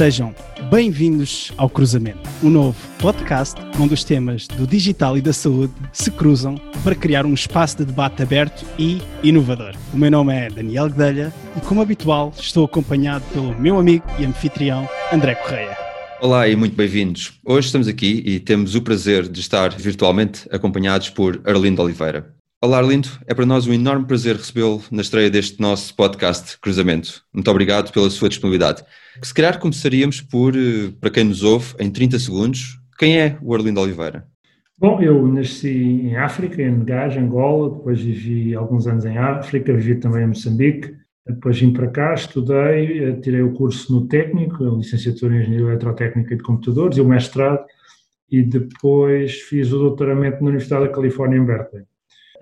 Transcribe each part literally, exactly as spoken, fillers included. Sejam bem-vindos ao Cruzamento, um novo podcast onde os temas do digital e da saúde se cruzam para criar um espaço de debate aberto e inovador. O meu nome é Daniel Guedelha e, como habitual, estou acompanhado pelo meu amigo e anfitrião André Correia. Olá e muito bem-vindos. Hoje estamos aqui e temos o prazer de estar virtualmente acompanhados por Arlindo Oliveira. Olá Arlindo, é para nós um enorme prazer recebê-lo na estreia deste nosso podcast Cruzamento. Muito obrigado pela sua disponibilidade. Se calhar começaríamos por, para quem nos ouve, em trinta segundos, quem é o Arlindo Oliveira? Bom, eu nasci em África, em Negás, Angola, depois vivi alguns anos em África, vivi também em Moçambique, depois vim para cá, estudei, tirei o curso no técnico, a licenciatura em Engenharia Eletrotécnica de Computadores e o mestrado, e depois fiz o doutoramento na Universidade da Califórnia em Berkeley.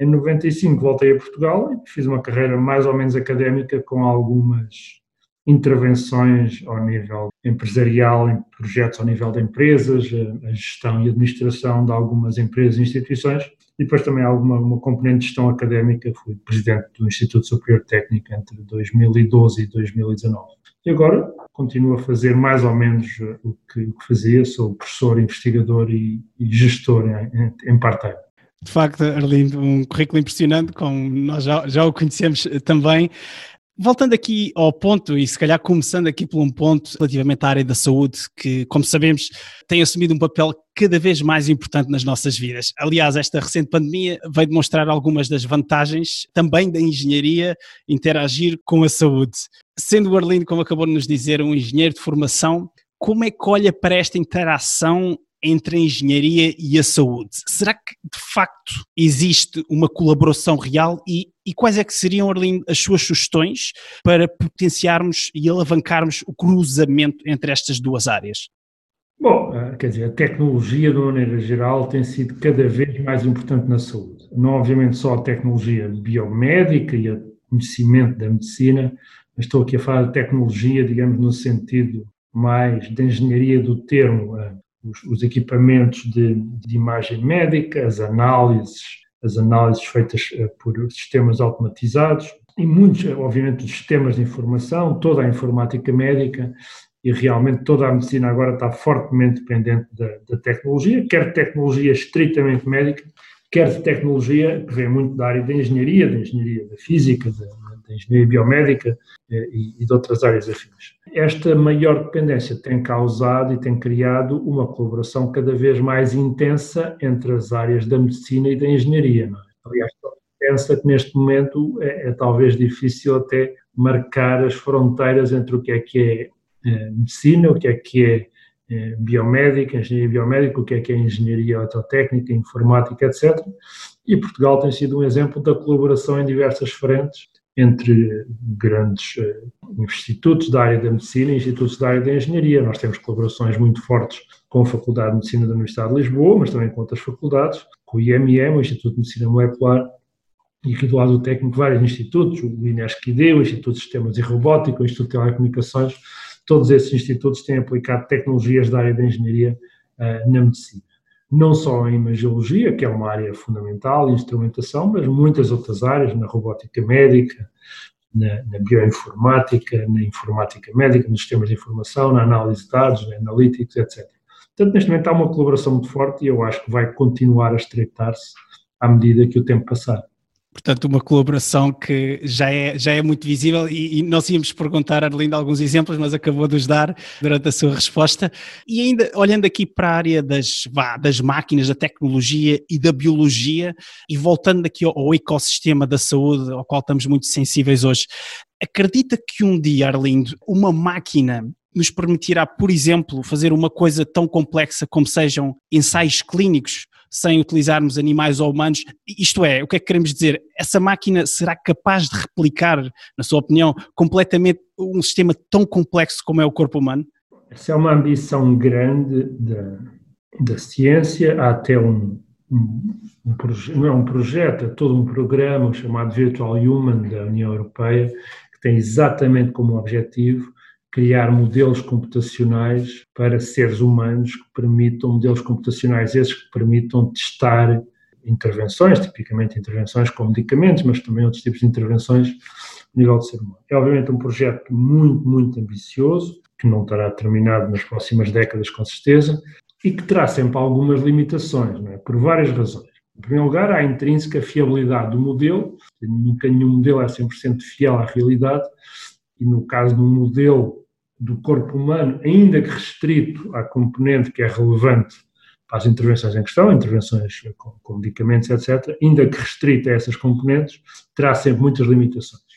Em noventa e cinco voltei a Portugal e fiz uma carreira mais ou menos académica com algumas intervenções ao nível empresarial, em projetos ao nível de empresas, a gestão e administração de algumas empresas e instituições e depois também alguma uma componente de gestão académica, fui presidente do Instituto Superior Técnico entre dois mil e doze e dois mil e dezanove. E agora continuo a fazer mais ou menos o que, o que fazia, sou professor, investigador e, e gestor em, em part-time. De facto, Arlindo, um currículo impressionante, como nós já, já o conhecemos também. Voltando aqui ao ponto, e se calhar começando aqui por um ponto relativamente à área da saúde, que, como sabemos, tem assumido um papel cada vez mais importante nas nossas vidas. Aliás, esta recente pandemia veio demonstrar algumas das vantagens também da engenharia interagir com a saúde. Sendo o Arlindo, como acabou de nos dizer, um engenheiro de formação, como é que olha para esta interação entre a engenharia e a saúde? Será que, de facto, existe uma colaboração real e, e quais é que seriam, Arlindo, as suas sugestões para potenciarmos e alavancarmos o cruzamento entre estas duas áreas? Bom, quer dizer, a tecnologia, de uma maneira geral, tem sido cada vez mais importante na saúde. Não, obviamente, só a tecnologia biomédica e o conhecimento da medicina, mas estou aqui a falar de tecnologia, digamos, no sentido mais da engenharia do termo. Os, os equipamentos de, de imagem médica, as análises, as análises feitas por sistemas automatizados e muitos, obviamente, os sistemas de informação, toda a informática médica e realmente toda a medicina agora está fortemente dependente da, da tecnologia, quer tecnologia estritamente médica, quer tecnologia que vem muito da área da engenharia, da engenharia da física, da, da engenharia biomédica e, e de outras áreas afins. Esta maior dependência tem causado e tem criado uma colaboração cada vez mais intensa entre as áreas da medicina e da engenharia. Não é? Aliás, pensa que neste momento é, é talvez difícil até marcar as fronteiras entre o que é que é, é medicina, o que é que é, é biomédica, engenharia biomédica, o que é que é engenharia eletrotécnica, informática, etcétera. E Portugal tem sido um exemplo da colaboração em diversas frentes, entre grandes institutos da área da medicina e institutos da área da engenharia. Nós temos colaborações muito fortes com a Faculdade de Medicina da Universidade de Lisboa, mas também com outras faculdades, com o I M M, o Instituto de Medicina Molecular, e aqui do lado do técnico vários institutos, o I N E S C I D, o Instituto de Sistemas e Robótica, o Instituto de Telecomunicações. Todos esses institutos têm aplicado tecnologias da área da engenharia uh, na medicina. Não só em imagiologia, que é uma área fundamental, instrumentação, mas muitas outras áreas, na robótica médica, na, na bioinformática, na informática médica, nos sistemas de informação, na análise de dados, na analytics, etcétera. Portanto, neste momento há uma colaboração muito forte e eu acho que vai continuar a estreitar-se à medida que o tempo passar. Portanto, uma colaboração que já é, já é muito visível e, e nós íamos perguntar, Arlindo, alguns exemplos, mas acabou de os dar durante a sua resposta. E ainda, olhando aqui para a área das, vá, das máquinas, da tecnologia e da biologia, e voltando aqui ao, ao ecossistema da saúde, ao qual estamos muito sensíveis hoje, acredita que um dia, Arlindo, uma máquina nos permitirá, por exemplo, fazer uma coisa tão complexa como sejam ensaios clínicos, sem utilizarmos animais ou humanos? Isto é, o que é que queremos dizer? Essa máquina será capaz de replicar, na sua opinião, completamente um sistema tão complexo como é o corpo humano? Essa é uma ambição grande da, da ciência. Há até um, um, um, não é um projeto, é todo um programa chamado Virtual Human da União Europeia, que tem exatamente como objetivo criar modelos computacionais para seres humanos que permitam, modelos computacionais esses que permitam testar intervenções, tipicamente intervenções com medicamentos, mas também outros tipos de intervenções a nível do ser humano. É obviamente um projeto muito, muito ambicioso, que não estará terminado nas próximas décadas, com certeza, e que terá sempre algumas limitações, não é? Por várias razões. Em primeiro lugar, há a intrínseca fiabilidade do modelo, nunca nenhum modelo é cem por cento fiel à realidade, e no caso de um modelo do corpo humano, ainda que restrito à componente que é relevante para as intervenções em questão, intervenções com, com medicamentos, etcétera, ainda que restrita a essas componentes, terá sempre muitas limitações.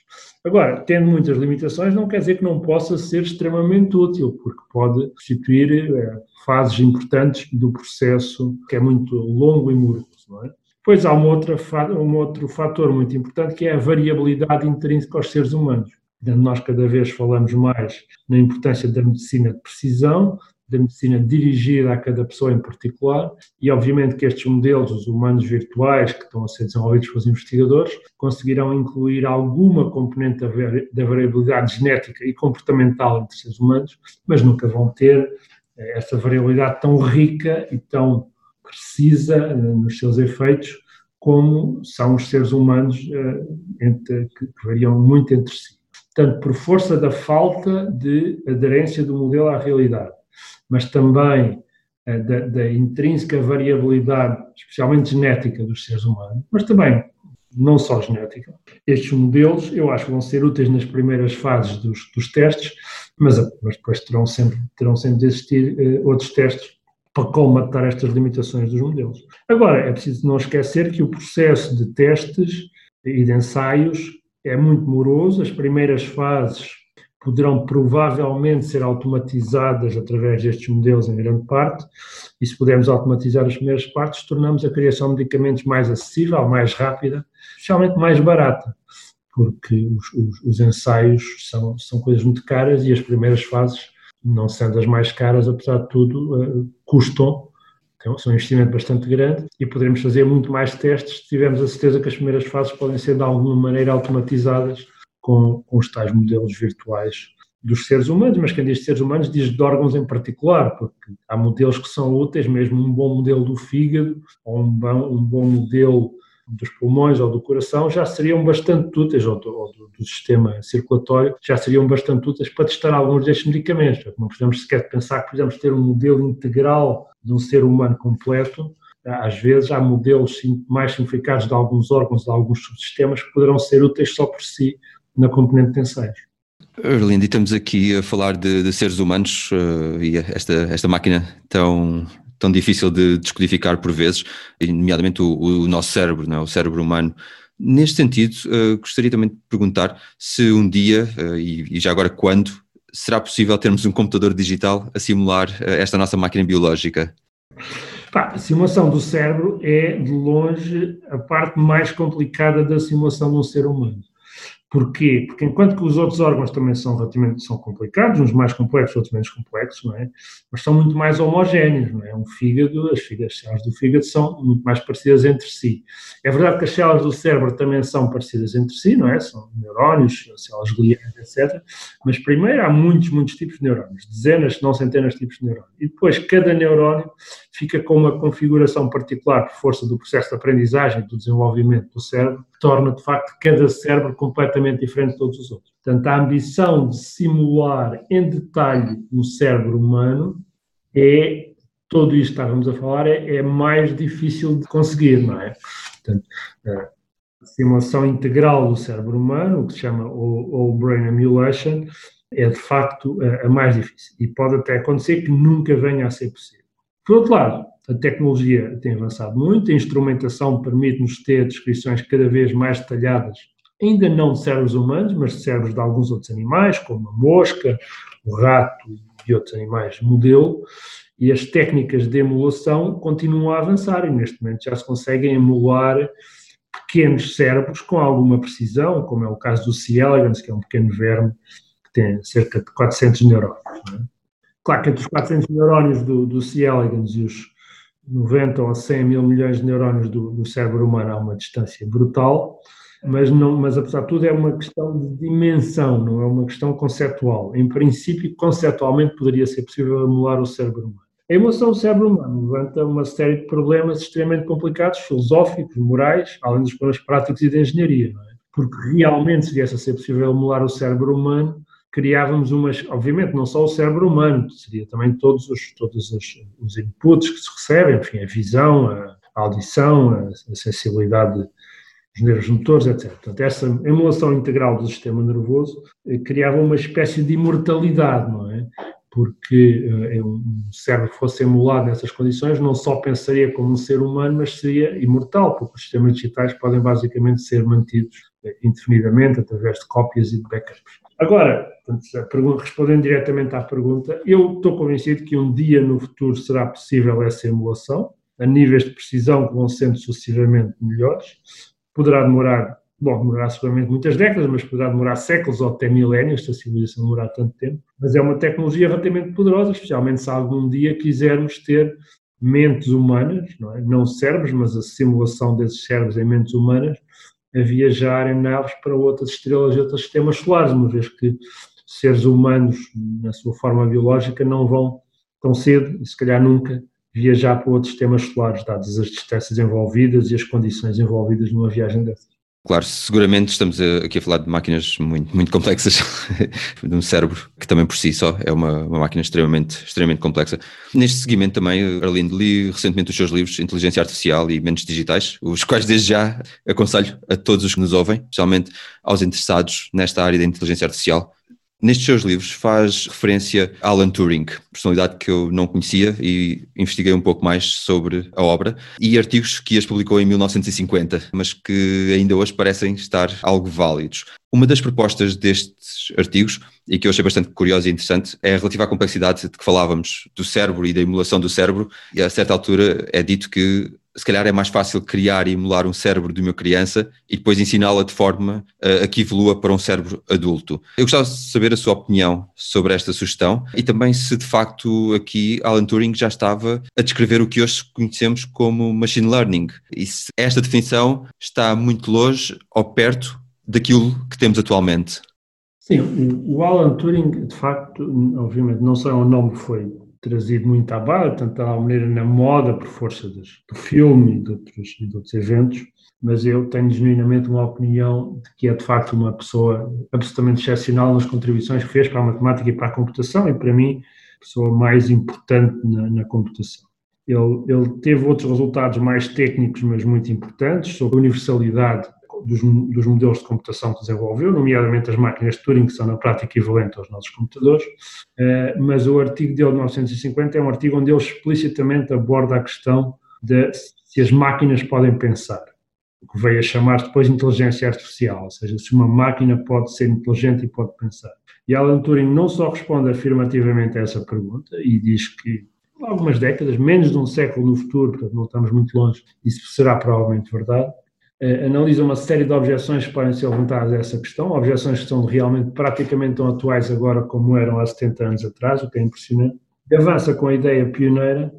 Agora, tendo muitas limitações, não quer dizer que não possa ser extremamente útil, porque pode substituir é, fases importantes do processo, que é muito longo e moroso, não é? Depois há uma outra, um outro fator muito importante, que é a variabilidade intrínseca aos seres humanos. Nós cada vez falamos mais na importância da medicina de precisão, da medicina dirigida a cada pessoa em particular, e obviamente que estes modelos, os humanos virtuais, que estão a ser desenvolvidos pelos investigadores, conseguirão incluir alguma componente da variabilidade genética e comportamental entre seres humanos, mas nunca vão ter essa variabilidade tão rica e tão precisa nos seus efeitos como são os seres humanos, que variam muito entre si. Portanto, por força da falta de aderência do modelo à realidade, mas também da, da intrínseca variabilidade, especialmente genética, dos seres humanos, mas também não só genética. Estes modelos, eu acho que vão ser úteis nas primeiras fases dos, dos testes, mas, mas depois terão sempre, terão sempre de existir uh, outros testes para colmatar estas limitações dos modelos. Agora, é preciso não esquecer que o processo de testes e de ensaios é muito moroso, as primeiras fases poderão provavelmente ser automatizadas através destes modelos em grande parte, e se pudermos automatizar as primeiras partes, tornamos a criação de medicamentos mais acessível, mais rápida, especialmente mais barata, porque os, os, os ensaios são, são coisas muito caras e as primeiras fases, não sendo as mais caras, apesar de tudo, custam. Então, é um investimento bastante grande e poderemos fazer muito mais testes se tivermos a certeza que as primeiras fases podem ser de alguma maneira automatizadas com, com os tais modelos virtuais dos seres humanos, mas quem diz seres humanos diz de órgãos em particular, porque há modelos que são úteis, mesmo um bom modelo do fígado ou um bom, um bom modelo dos pulmões ou do coração já seriam bastante úteis, ou do, ou do sistema circulatório, já seriam bastante úteis para testar alguns destes medicamentos. Não precisamos sequer pensar que precisamos ter um modelo integral de um ser humano completo. Às vezes há modelos mais simplificados de alguns órgãos, de alguns subsistemas que poderão ser úteis só por si na componente de ensaios. Arlindo, estamos aqui a falar de, de seres humanos uh, e esta, esta máquina tão... tão difícil de descodificar por vezes, nomeadamente o, o nosso cérebro, não é? O cérebro humano. Neste sentido, uh, gostaria também de perguntar se um dia, uh, e, e já agora quando, será possível termos um computador digital a simular uh, esta nossa máquina biológica? Pá, a simulação do cérebro é, de longe, a parte mais complicada da simulação de um ser humano. Porquê? Porque enquanto que os outros órgãos também são relativamente são complicados, uns mais complexos, outros menos complexos, não é? Mas são muito mais homogéneos, não é? Um fígado, as, fígadas, as células do fígado são muito mais parecidas entre si. É verdade que as células do cérebro também são parecidas entre si, não é? São neurónios, células gliais, etcétera. Mas primeiro há muitos, muitos tipos de neurónios, dezenas, se não centenas de tipos de neurónios. E depois cada neurónio fica com uma configuração particular por força do processo de aprendizagem, do desenvolvimento do cérebro, que torna de facto cada cérebro completamente diferente de todos os outros. Portanto, a ambição de simular em detalhe o cérebro humano é, tudo isto que estávamos a falar, é, é mais difícil de conseguir, não é? Portanto, a simulação integral do cérebro humano, o que se chama whole brain emulation, é de facto a, a mais difícil e pode até acontecer que nunca venha a ser possível. Por outro lado, a tecnologia tem avançado muito, a instrumentação permite-nos ter descrições cada vez mais detalhadas ainda não de cérebros humanos, mas de cérebros de alguns outros animais, como a mosca, o rato e outros animais modelo, e as técnicas de emulação continuam a avançar, e neste momento já se conseguem emular pequenos cérebros com alguma precisão, como é o caso do C. elegans, que é um pequeno verme que tem cerca de quatrocentos neurónios. Não é? Claro que entre os quatrocentos neurónios do, do C. elegans e os noventa ou cem mil milhões de neurónios do, do cérebro humano há uma distância brutal, Mas, não, mas, apesar de tudo, é uma questão de dimensão, não é uma questão conceptual. Em princípio, conceptualmente, poderia ser possível emular o cérebro humano. A emulação do cérebro humano levanta uma série de problemas extremamente complicados, filosóficos, morais, além dos problemas práticos e de engenharia, não é? Porque realmente, se viesse a ser possível emular o cérebro humano, criávamos umas, obviamente, não só o cérebro humano, seria também todos os, todos os, os inputs que se recebem, enfim, a visão, a audição, a, a sensibilidade dos nervos motores, etcétera. Portanto, essa emulação integral do sistema nervoso eh, criava uma espécie de imortalidade, não é? Porque eh, um cérebro que fosse emulado nessas condições não só pensaria como um ser humano, mas seria imortal, porque os sistemas digitais podem basicamente ser mantidos eh, indefinidamente através de cópias e de backups. Agora, respondendo diretamente à pergunta, eu estou convencido que um dia no futuro será possível essa emulação, a níveis de precisão que vão sendo sucessivamente melhores. Poderá demorar, bom, demorará seguramente muitas décadas, mas poderá demorar séculos ou até milénios, se a civilização demorar tanto tempo. Mas é uma tecnologia relativamente poderosa, especialmente se algum dia quisermos ter mentes humanas, não é? Não cérebros, mas a simulação desses cérebros em mentes humanas, a viajar em naves para outras estrelas e outros sistemas solares, uma vez que seres humanos, na sua forma biológica, não vão tão cedo, e se calhar nunca, viajar para outros sistemas solares, dadas as distâncias envolvidas e as condições envolvidas numa viagem dessas. Claro, seguramente estamos aqui a falar de máquinas muito, muito complexas, de um cérebro que também por si só é uma, uma máquina extremamente, extremamente complexa. Neste seguimento também, Arlindo, li recentemente os seus livros Inteligência Artificial e Mentes Digitais, os quais desde já aconselho a todos os que nos ouvem, especialmente aos interessados nesta área da inteligência artificial. Nestes seus livros faz referência a Alan Turing, personalidade que eu não conhecia e investiguei um pouco mais sobre a obra, e artigos que as publicou em mil novecentos e cinquenta, mas que ainda hoje parecem estar algo válidos. Uma das propostas destes artigos, e que eu achei bastante curiosa e interessante, é relativa à complexidade de que falávamos do cérebro e da emulação do cérebro, e a certa altura é dito que se calhar é mais fácil criar e emular um cérebro de uma criança e depois ensiná-la de forma a que evolua para um cérebro adulto. Eu gostava de saber a sua opinião sobre esta sugestão e também se de facto aqui Alan Turing já estava a descrever o que hoje conhecemos como machine learning e se esta definição está muito longe ou perto daquilo que temos atualmente. Sim, o Alan Turing de facto, obviamente não sei o nome que foi trazido muito à barra, portanto, de alguma maneira na moda por força dos, do filme e de outros, de outros eventos, mas eu tenho genuinamente uma opinião de que é de facto uma pessoa absolutamente excepcional nas contribuições que fez para a matemática e para a computação e para mim a pessoa mais importante na, na computação. Ele, ele teve outros resultados mais técnicos, mas muito importantes, sobre a universalidade dos, dos modelos de computação que desenvolveu, nomeadamente as máquinas de Turing, que são na prática equivalentes aos nossos computadores, uh, mas o artigo dele de mil novecentos e cinquenta é um artigo onde ele explicitamente aborda a questão de se as máquinas podem pensar, o que veio a chamar depois de inteligência artificial, ou seja, se uma máquina pode ser inteligente e pode pensar. E Alan Turing não só responde afirmativamente a essa pergunta e diz que algumas décadas, menos de um século no futuro, portanto não estamos muito longe, isso será provavelmente verdade, analisa uma série de objeções que podem ser levantadas a essa questão, objeções que são realmente praticamente tão atuais agora como eram há setenta anos atrás, o que é impressionante, e avança com a ideia pioneira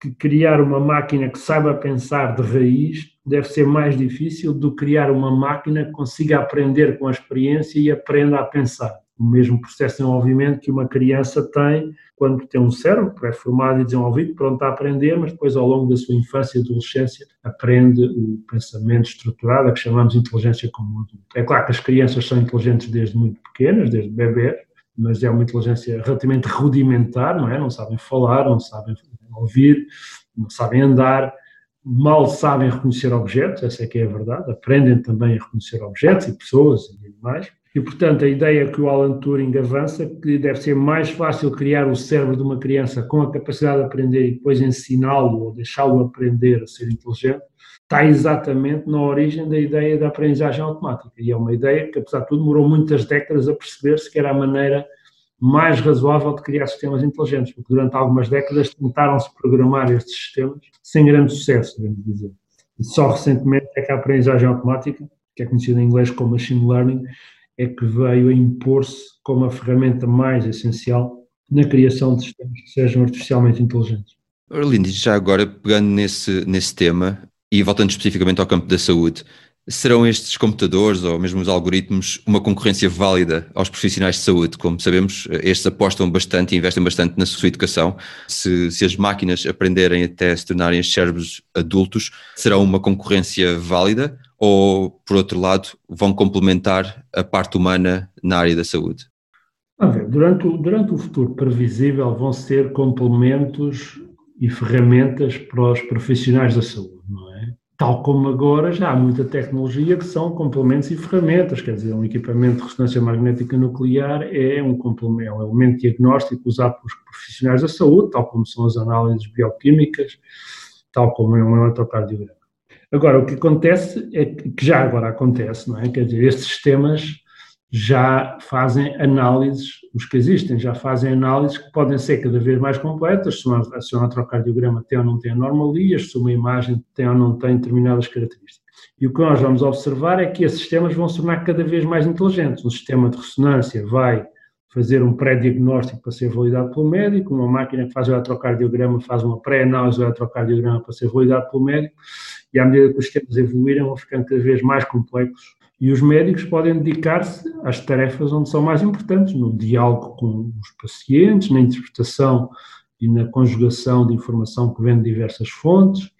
que criar uma máquina que saiba pensar de raiz deve ser mais difícil do que criar uma máquina que consiga aprender com a experiência e aprenda a pensar. O mesmo processo de desenvolvimento que uma criança tem quando tem um cérebro pré-formado e desenvolvido, pronto a aprender, mas depois ao longo da sua infância e adolescência aprende o pensamento estruturado, a que chamamos de inteligência comum. É claro que as crianças são inteligentes desde muito pequenas, desde bebês, mas é uma inteligência relativamente rudimentar, não é? Não sabem falar, não sabem ouvir, não sabem andar, mal sabem reconhecer objetos, essa é que é a verdade, aprendem também a reconhecer objetos e pessoas e animais. E, portanto, a ideia que o Alan Turing avança, que deve ser mais fácil criar o cérebro de uma criança com a capacidade de aprender e depois ensiná-lo ou deixá-lo aprender a ser inteligente, está exatamente na origem da ideia da aprendizagem automática. E é uma ideia que, apesar de tudo, demorou muitas décadas a perceber-se que era a maneira mais razoável de criar sistemas inteligentes, porque durante algumas décadas tentaram-se programar estes sistemas sem grande sucesso, podemos dizer. E só recentemente é que a aprendizagem automática, que é conhecida em inglês como machine learning, é que veio a impor-se como a ferramenta mais essencial na criação de sistemas que sejam artificialmente inteligentes. Arlindo, já agora pegando nesse, nesse tema e voltando especificamente ao campo da saúde, serão estes computadores ou mesmo os algoritmos uma concorrência válida aos profissionais de saúde? Como sabemos, estes apostam bastante e investem bastante na sua educação. Se, se as máquinas aprenderem até se tornarem cérebros adultos, será uma concorrência válida? Ou, por outro lado, vão complementar a parte humana na área da saúde? A ver, durante o, durante o futuro previsível vão ser complementos e ferramentas para os profissionais da saúde, não é? Tal como agora já há muita tecnologia que são complementos e ferramentas, quer dizer, um equipamento de ressonância magnética nuclear é um complemento, é um elemento diagnóstico usado pelos profissionais da saúde, tal como são as análises bioquímicas, tal como é um eletrocardiograma. Agora, o que acontece, é que já agora acontece, não é? Quer dizer, estes sistemas já fazem análises, os que existem, já fazem análises que podem ser cada vez mais completas, se um eletrocardiograma tem ou não tem anomalias, se uma imagem tem ou não tem determinadas características. E o que nós vamos observar é que esses sistemas vão se tornar cada vez mais inteligentes. Um sistema de ressonância vai fazer um pré-diagnóstico para ser validado pelo médico, uma máquina que faz o eletrocardiograma faz uma pré-análise do eletrocardiograma para ser validado pelo médico, e à medida que os sistemas evoluírem vão ficando cada vez mais complexos. E os médicos podem dedicar-se às tarefas onde são mais importantes, no diálogo com os pacientes, na interpretação e na conjugação de informação que vem de diversas fontes,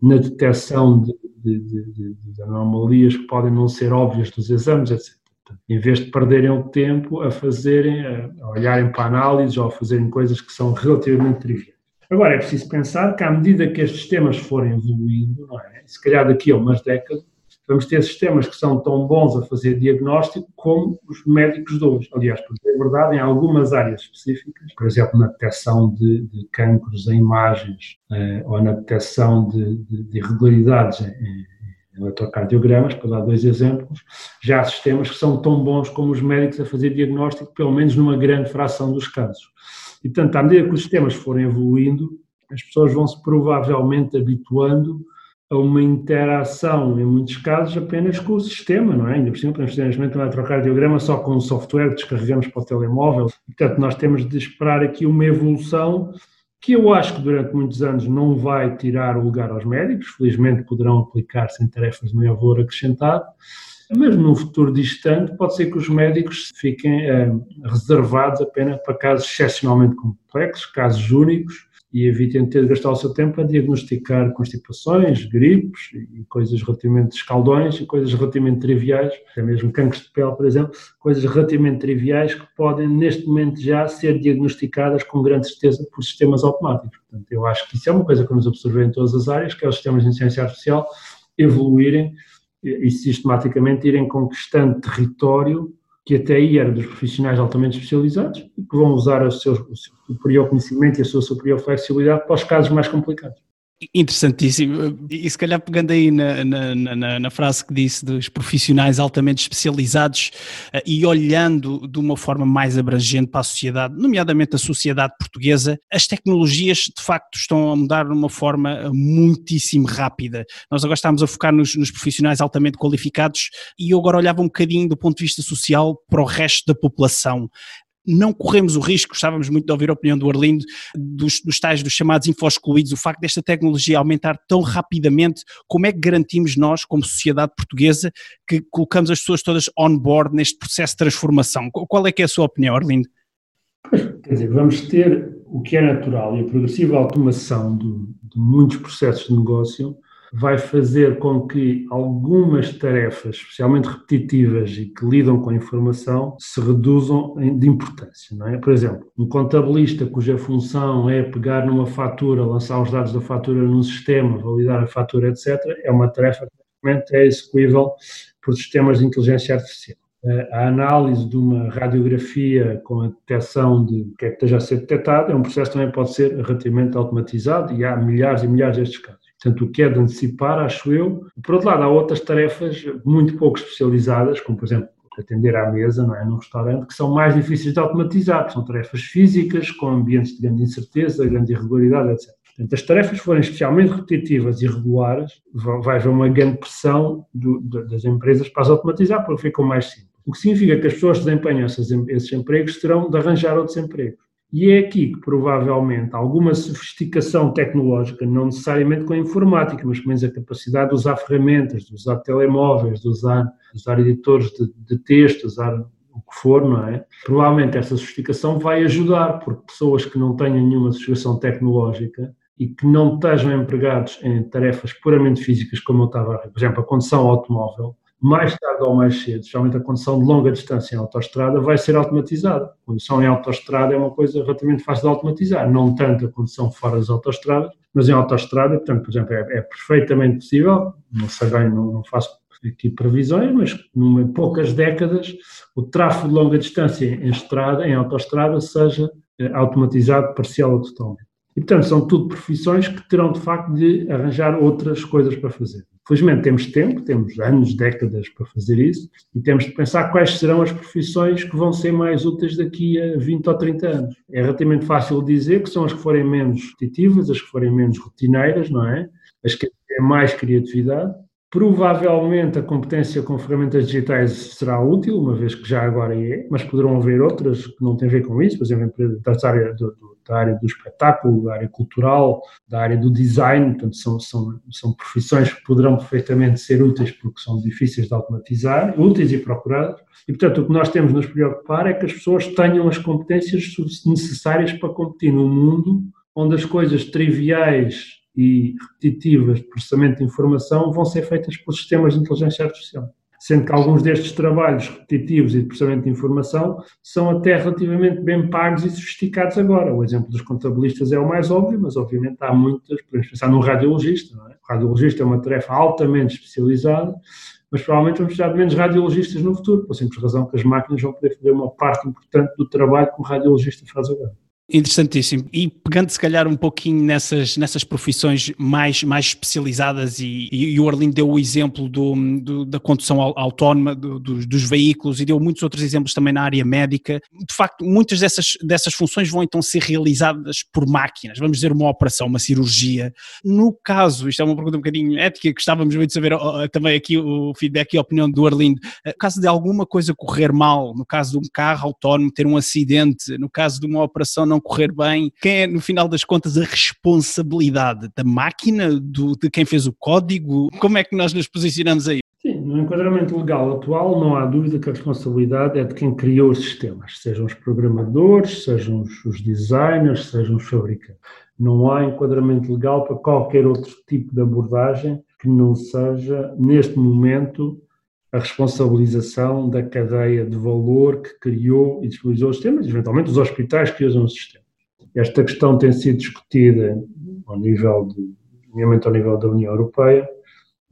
na detecção de, de, de, de anomalias que podem não ser óbvias dos exames, etcétera. Portanto, em vez de perderem o tempo a fazerem, a olharem para análises ou a fazerem coisas que são relativamente triviais. Agora, é preciso pensar que à medida que estes sistemas forem evoluindo, não é? Se calhar daqui a umas décadas, vamos ter sistemas que são tão bons a fazer diagnóstico como os médicos de hoje. Aliás, para dizer a verdade, em algumas áreas específicas, por exemplo, na detecção de, de cancros em imagens eh, ou na detecção de, de, de irregularidades em, em eletrocardiogramas, para dar dois exemplos, já há sistemas que são tão bons como os médicos a fazer diagnóstico, pelo menos numa grande fração dos casos. E, portanto, à medida que os sistemas forem evoluindo, as pessoas vão-se provavelmente habituando a uma interação, em muitos casos, apenas com o sistema, não é? Ainda por cima, podemos ter um eletrocardiograma só com um software que descarregamos para o telemóvel. Portanto, nós temos de esperar aqui uma evolução que eu acho que durante muitos anos não vai tirar o lugar aos médicos, felizmente poderão aplicar-se em tarefas de maior valor acrescentado, mas num futuro distante pode ser que os médicos fiquem eh, reservados apenas para casos excepcionalmente complexos, casos únicos, e evitem ter de gastar o seu tempo a diagnosticar constipações, gripes e coisas relativamente escaldões e coisas relativamente triviais, até mesmo cancros de pele, por exemplo, coisas relativamente triviais que podem, neste momento, já ser diagnosticadas com grande certeza por sistemas automáticos. Portanto, eu acho que isso é uma coisa que vamos observar em todas as áreas, que é os sistemas de inteligência artificial evoluírem e sistematicamente irem conquistando território que até aí era dos profissionais altamente especializados e que vão usar o seu, o seu superior conhecimento e a sua superior flexibilidade para os casos mais complicados. Interessantíssimo. E se calhar pegando aí na, na, na, na frase que disse dos profissionais altamente especializados e olhando de uma forma mais abrangente para a sociedade, nomeadamente a sociedade portuguesa, as tecnologias de facto estão a mudar de uma forma muitíssimo rápida. Nós agora estamos a focar nos, nos profissionais altamente qualificados e eu agora olhava um bocadinho do ponto de vista social para o resto da população. Não corremos o risco, gostávamos muito de ouvir a opinião do Arlindo, dos, dos tais dos chamados info-excluídos, o facto desta tecnologia aumentar tão rapidamente, como é que garantimos nós, como sociedade portuguesa, que colocamos as pessoas todas on board neste processo de transformação? Qual é que é a sua opinião, Arlindo? Pois, quer dizer, vamos ter o que é natural e a progressiva automação de, de muitos processos de negócio vai fazer com que algumas tarefas, especialmente repetitivas e que lidam com a informação, se reduzam de importância, não é? Por exemplo, um contabilista cuja função é pegar numa fatura, lançar os dados da fatura num sistema, validar a fatura, etcétera, é uma tarefa que realmente é execuível por sistemas de inteligência artificial. A análise de uma radiografia com a detecção de o que é que esteja a ser detectado é um processo que também pode ser relativamente automatizado e há milhares e milhares destes casos. Portanto, o que é de antecipar, acho eu. Por outro lado, há outras tarefas muito pouco especializadas, como, por exemplo, atender à mesa, não é, num restaurante, que são mais difíceis de automatizar. São tarefas físicas, com ambientes de grande incerteza, grande irregularidade, etcétera. Portanto, as tarefas forem especialmente repetitivas e regulares, vai haver uma grande pressão do, das empresas para as automatizar, porque ficam mais simples. O que significa que as pessoas que desempenham esses, esses empregos terão de arranjar outros empregos. E é aqui que provavelmente alguma sofisticação tecnológica, não necessariamente com a informática, mas pelo menos a capacidade de usar ferramentas, de usar telemóveis, de usar, de usar editores de, de texto, usar o que for, não é? Provavelmente essa sofisticação vai ajudar, porque pessoas que não tenham nenhuma sofisticação tecnológica e que não estejam empregados em tarefas puramente físicas, como eu estava a dizer, por exemplo, a condução automóvel, mais tarde ou mais cedo, especialmente a condução de longa distância em autoestrada, vai ser automatizada. A condução em autoestrada é uma coisa relativamente fácil de automatizar, não tanto a condução fora das autoestradas, mas em autoestrada, portanto, por exemplo, é, é perfeitamente possível, não sei bem, não, não faço aqui previsões, mas em poucas décadas o tráfego de longa distância em estrada, em autoestrada, seja automatizado parcial ou totalmente. E, portanto, são tudo profissões que terão, de facto, de arranjar outras coisas para fazer. Felizmente temos tempo, temos anos, décadas para fazer isso, e temos de pensar quais serão as profissões que vão ser mais úteis daqui a vinte ou trinta anos. É relativamente fácil dizer que são as que forem menos repetitivas, as que forem menos rotineiras, não é? As que têm mais criatividade. Provavelmente a competência com ferramentas digitais será útil, uma vez que já agora é, mas poderão haver outras que não têm a ver com isso, por exemplo, da área do, da área do espetáculo, da área cultural, da área do design, portanto são, são, são profissões que poderão perfeitamente ser úteis porque são difíceis de automatizar, úteis e procuradas, e portanto o que nós temos de nos preocupar é que as pessoas tenham as competências necessárias para competir num mundo onde as coisas triviais e repetitivas de processamento de informação vão ser feitas por sistemas de inteligência artificial. Sendo que alguns destes trabalhos repetitivos e de processamento de informação são até relativamente bem pagos e sofisticados agora. O exemplo dos contabilistas é o mais óbvio, mas obviamente há muitas, podemos pensar num radiologista, não é? O radiologista é uma tarefa altamente especializada, mas provavelmente vamos precisar de menos radiologistas no futuro, por simples razão que as máquinas vão poder fazer uma parte importante do trabalho que o radiologista faz agora. Interessantíssimo. E pegando se calhar um pouquinho nessas, nessas profissões mais, mais especializadas e, e o Arlindo deu o exemplo do, do, da condução autónoma do, dos, dos veículos e deu muitos outros exemplos também na área médica. De facto, muitas dessas, dessas funções vão então ser realizadas por máquinas, vamos dizer uma operação, uma cirurgia. No caso, isto é uma pergunta um bocadinho ética, gostávamos muito de saber uh, também aqui o feedback e a opinião do Arlindo. Uh, no caso de alguma coisa correr mal, no caso de um carro autónomo ter um acidente, no caso de uma operação não correr bem, quem é, no final das contas, a responsabilidade da máquina, do, de quem fez o código? Como é que nós nos posicionamos aí? Sim, no enquadramento legal atual não há dúvida que a responsabilidade é de quem criou os sistemas, sejam os programadores, sejam os, os designers, sejam os fabricantes. Não há enquadramento legal para qualquer outro tipo de abordagem que não seja, neste momento, a responsabilização da cadeia de valor que criou e disponibilizou os sistemas, eventualmente os hospitais que usam os sistemas. Esta questão tem sido discutida ao nível, de, ao nível da União Europeia,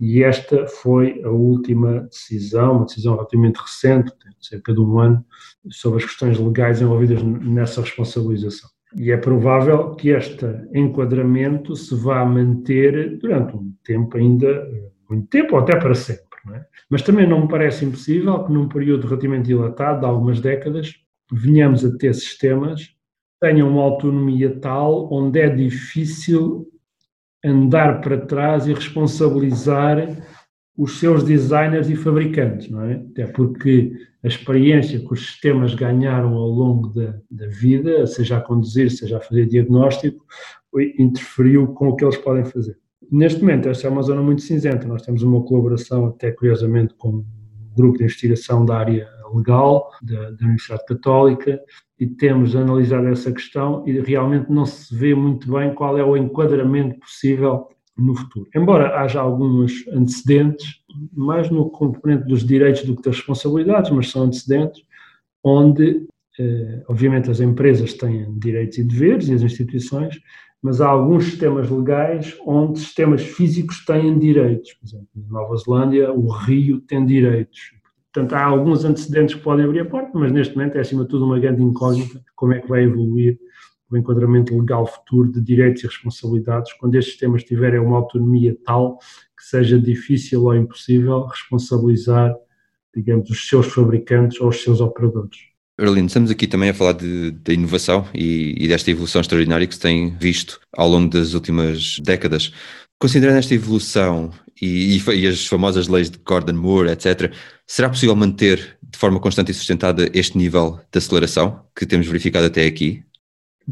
e esta foi a última decisão, uma decisão relativamente recente, cerca de um ano, sobre as questões legais envolvidas nessa responsabilização. E é provável que este enquadramento se vá manter durante um tempo ainda, muito tempo ou até para sempre. Mas também não me parece impossível que num período relativamente dilatado, de algumas décadas, venhamos a ter sistemas que tenham uma autonomia tal onde é difícil andar para trás e responsabilizar os seus designers e fabricantes, não é? Até porque a experiência que os sistemas ganharam ao longo da, da vida, seja a conduzir, seja a fazer diagnóstico, interferiu com o que eles podem fazer. Neste momento, esta é uma zona muito cinzenta. Nós temos uma colaboração, até curiosamente, com um grupo de investigação da área legal, da, da Universidade Católica, e temos analisado essa questão e realmente não se vê muito bem qual é o enquadramento possível no futuro. Embora haja alguns antecedentes, mais no componente dos direitos do que das responsabilidades, mas são antecedentes onde, eh, obviamente, as empresas têm direitos e deveres e as instituições, mas há alguns sistemas legais onde sistemas físicos têm direitos. Por exemplo, na Nova Zelândia, o rio tem direitos. Portanto, há alguns antecedentes que podem abrir a porta, mas neste momento é, acima de tudo, uma grande incógnita como é que vai evoluir o enquadramento legal futuro de direitos e responsabilidades quando estes sistemas tiverem uma autonomia tal que seja difícil ou impossível responsabilizar, digamos, os seus fabricantes ou os seus operadores. Arlindo, estamos aqui também a falar da inovação e, e desta evolução extraordinária que se tem visto ao longo das últimas décadas. Considerando esta evolução e, e, e as famosas leis de Gordon Moore, etcétera, será possível manter de forma constante e sustentada este nível de aceleração que temos verificado até aqui?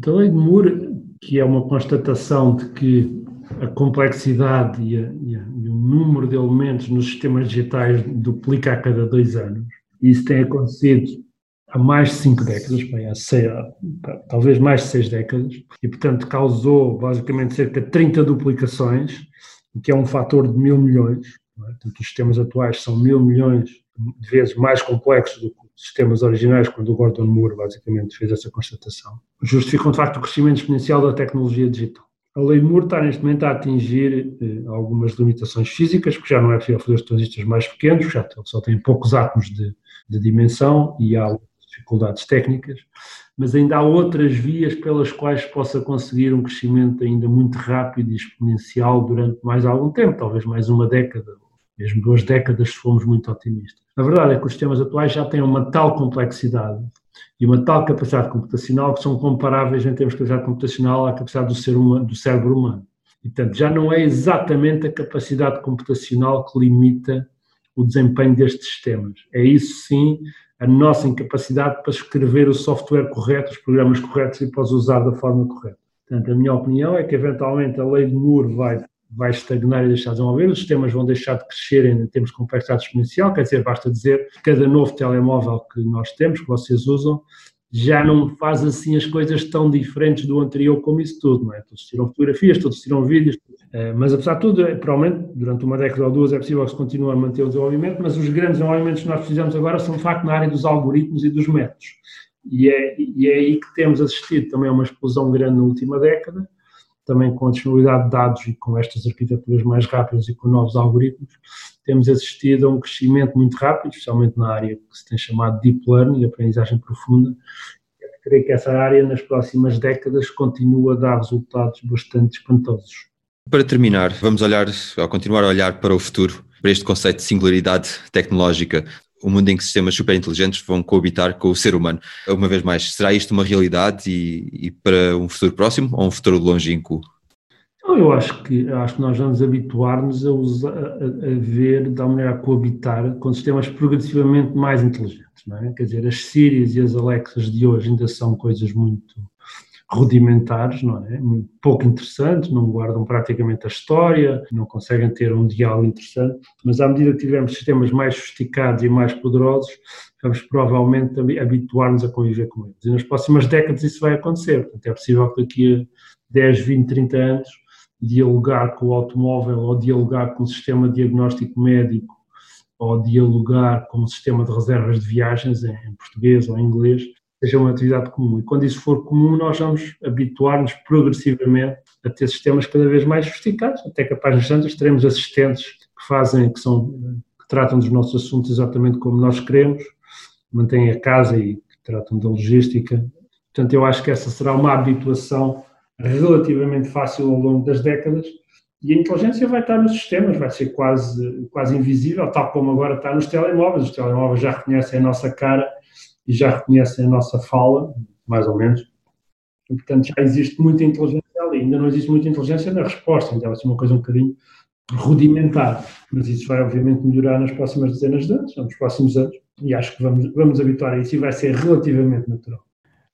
A lei de Moore, que é uma constatação de que a complexidade e, a, e, a, e o número de elementos nos sistemas digitais duplica a cada dois anos, isso tem acontecido há mais de cinco décadas, bem, há seis, talvez mais de seis décadas, e, portanto, causou basicamente cerca de trinta duplicações, o que é um fator de mil milhões. Não é? Portanto, os sistemas atuais são mil milhões de vezes mais complexos do que os sistemas originais, quando o Gordon Moore basicamente fez essa constatação. Justificam, de facto, o crescimento exponencial da tecnologia digital. A lei Moore está, neste momento, a atingir eh, algumas limitações físicas, porque já não é possível fazer os transitos mais pequenos, já só tem poucos átomos de, de dimensão e há dificuldades técnicas, mas ainda há outras vias pelas quais possa conseguir um crescimento ainda muito rápido e exponencial durante mais algum tempo, talvez mais uma década, mesmo duas décadas, se formos muito otimistas. A verdade é que os sistemas atuais já têm uma tal complexidade e uma tal capacidade computacional que são comparáveis em termos de capacidade computacional à capacidade do, ser humano, do cérebro humano. E, portanto, já não é exatamente a capacidade computacional que limita o desempenho destes sistemas. É isso, sim, a nossa incapacidade para escrever o software correto, os programas corretos e para os usar da forma correta. Portanto, a minha opinião é que, eventualmente, a lei de Moore vai, vai estagnar e deixar de desenvolver, os sistemas vão deixar de crescer em termos de complexidade exponencial, quer dizer, basta dizer que cada novo telemóvel que nós temos, que vocês usam, já não faz assim as coisas tão diferentes do anterior como isso tudo, não é? Todos tiram fotografias, todos tiram vídeos, mas apesar de tudo, provavelmente, durante uma década ou duas é possível que se continue a manter o desenvolvimento, mas os grandes desenvolvimentos que nós precisamos agora são, de facto, na área dos algoritmos e dos métodos. E é, e é aí que temos assistido também a uma explosão grande na última década, também com a disponibilidade de dados e com estas arquiteturas mais rápidas e com novos algoritmos, temos assistido a um crescimento muito rápido, especialmente na área que se tem chamado Deep Learning, aprendizagem profunda. Eu creio que essa área, nas próximas décadas, continua a dar resultados bastante espantosos. Para terminar, vamos olhar, ou continuar a olhar para o futuro, para este conceito de singularidade tecnológica, o mundo em que sistemas superinteligentes vão coabitar com o ser humano. Uma vez mais, será isto uma realidade e, e para um futuro próximo ou um futuro longínquo? Eu acho que, acho que nós vamos habituar-nos a, usar, a, a ver, de alguma maneira, a coabitar com sistemas progressivamente mais inteligentes, não é? Quer dizer, as Siris e as Alexas de hoje ainda são coisas muito rudimentares, não é? Pouco interessantes, não guardam praticamente a história, não conseguem ter um diálogo interessante, mas à medida que tivermos sistemas mais sofisticados e mais poderosos, vamos provavelmente também habituar-nos a conviver com eles. E nas próximas décadas isso vai acontecer, portanto é possível que daqui a dez, vinte, trinta anos dialogar com o automóvel ou dialogar com o sistema de diagnóstico médico ou dialogar com o sistema de reservas de viagens em português ou em inglês seja uma atividade comum. E quando isso for comum, nós vamos habituar-nos progressivamente a ter sistemas cada vez mais sofisticados, até capaz de nós teremos assistentes que fazem, que são, que tratam dos nossos assuntos exatamente como nós queremos, mantêm a casa e que tratam da logística. Portanto, eu acho que essa será uma habituação relativamente fácil ao longo das décadas, e a inteligência vai estar nos sistemas, vai ser quase, quase invisível, tal como agora está nos telemóveis. Os telemóveis já reconhecem a nossa cara e já reconhecem a nossa fala, mais ou menos, e, portanto, já existe muita inteligência ali, ainda não existe muita inteligência na resposta, ainda vai ser uma coisa um bocadinho rudimentar, mas isso vai obviamente melhorar nas próximas dezenas de anos, nos próximos anos, e acho que vamos, vamos habituar a isso e vai ser relativamente natural.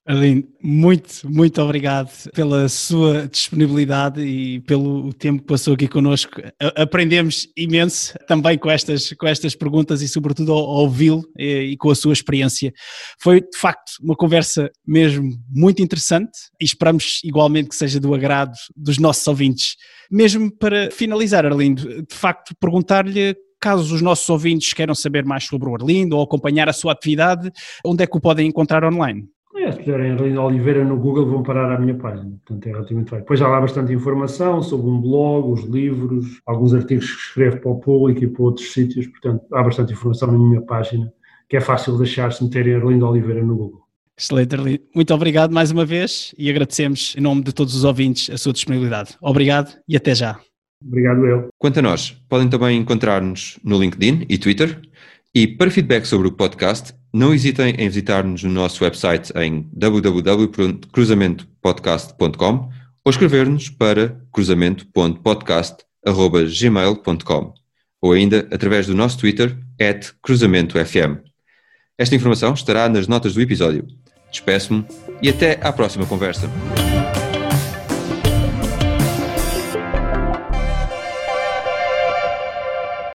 Arlindo, muito, muito obrigado pela sua disponibilidade e pelo tempo que passou aqui connosco. Aprendemos imenso também com estas, com estas perguntas e sobretudo ao ouvi-lo e, e com a sua experiência. Foi de facto uma conversa mesmo muito interessante e esperamos igualmente que seja do agrado dos nossos ouvintes. Mesmo para finalizar, Arlindo, de facto perguntar-lhe, caso os nossos ouvintes queiram saber mais sobre o Arlindo ou acompanhar a sua atividade, onde é que o podem encontrar online? É, se puserem Arlindo Oliveira no Google vão parar à minha página, portanto é relativamente fácil. Depois já há bastante informação sobre um blog, os livros, alguns artigos que escrevo para o público e para outros sítios, portanto há bastante informação na minha página, que é fácil deixar se meterem Arlindo Oliveira no Google. Excelente, Arlindo. Muito obrigado mais uma vez e agradecemos em nome de todos os ouvintes a sua disponibilidade. Obrigado e até já. Obrigado eu. Quanto a nós, podem também encontrar-nos no LinkedIn e Twitter. E para feedback sobre o podcast, não hesitem em visitar-nos no nosso website em w w w ponto cruzamento podcast ponto com ou escrever-nos para cruzamento ponto podcast arroba gmail ponto com ou ainda através do nosso Twitter arroba cruzamento f m. Esta informação estará nas notas do episódio. Despeço-me e até à próxima conversa.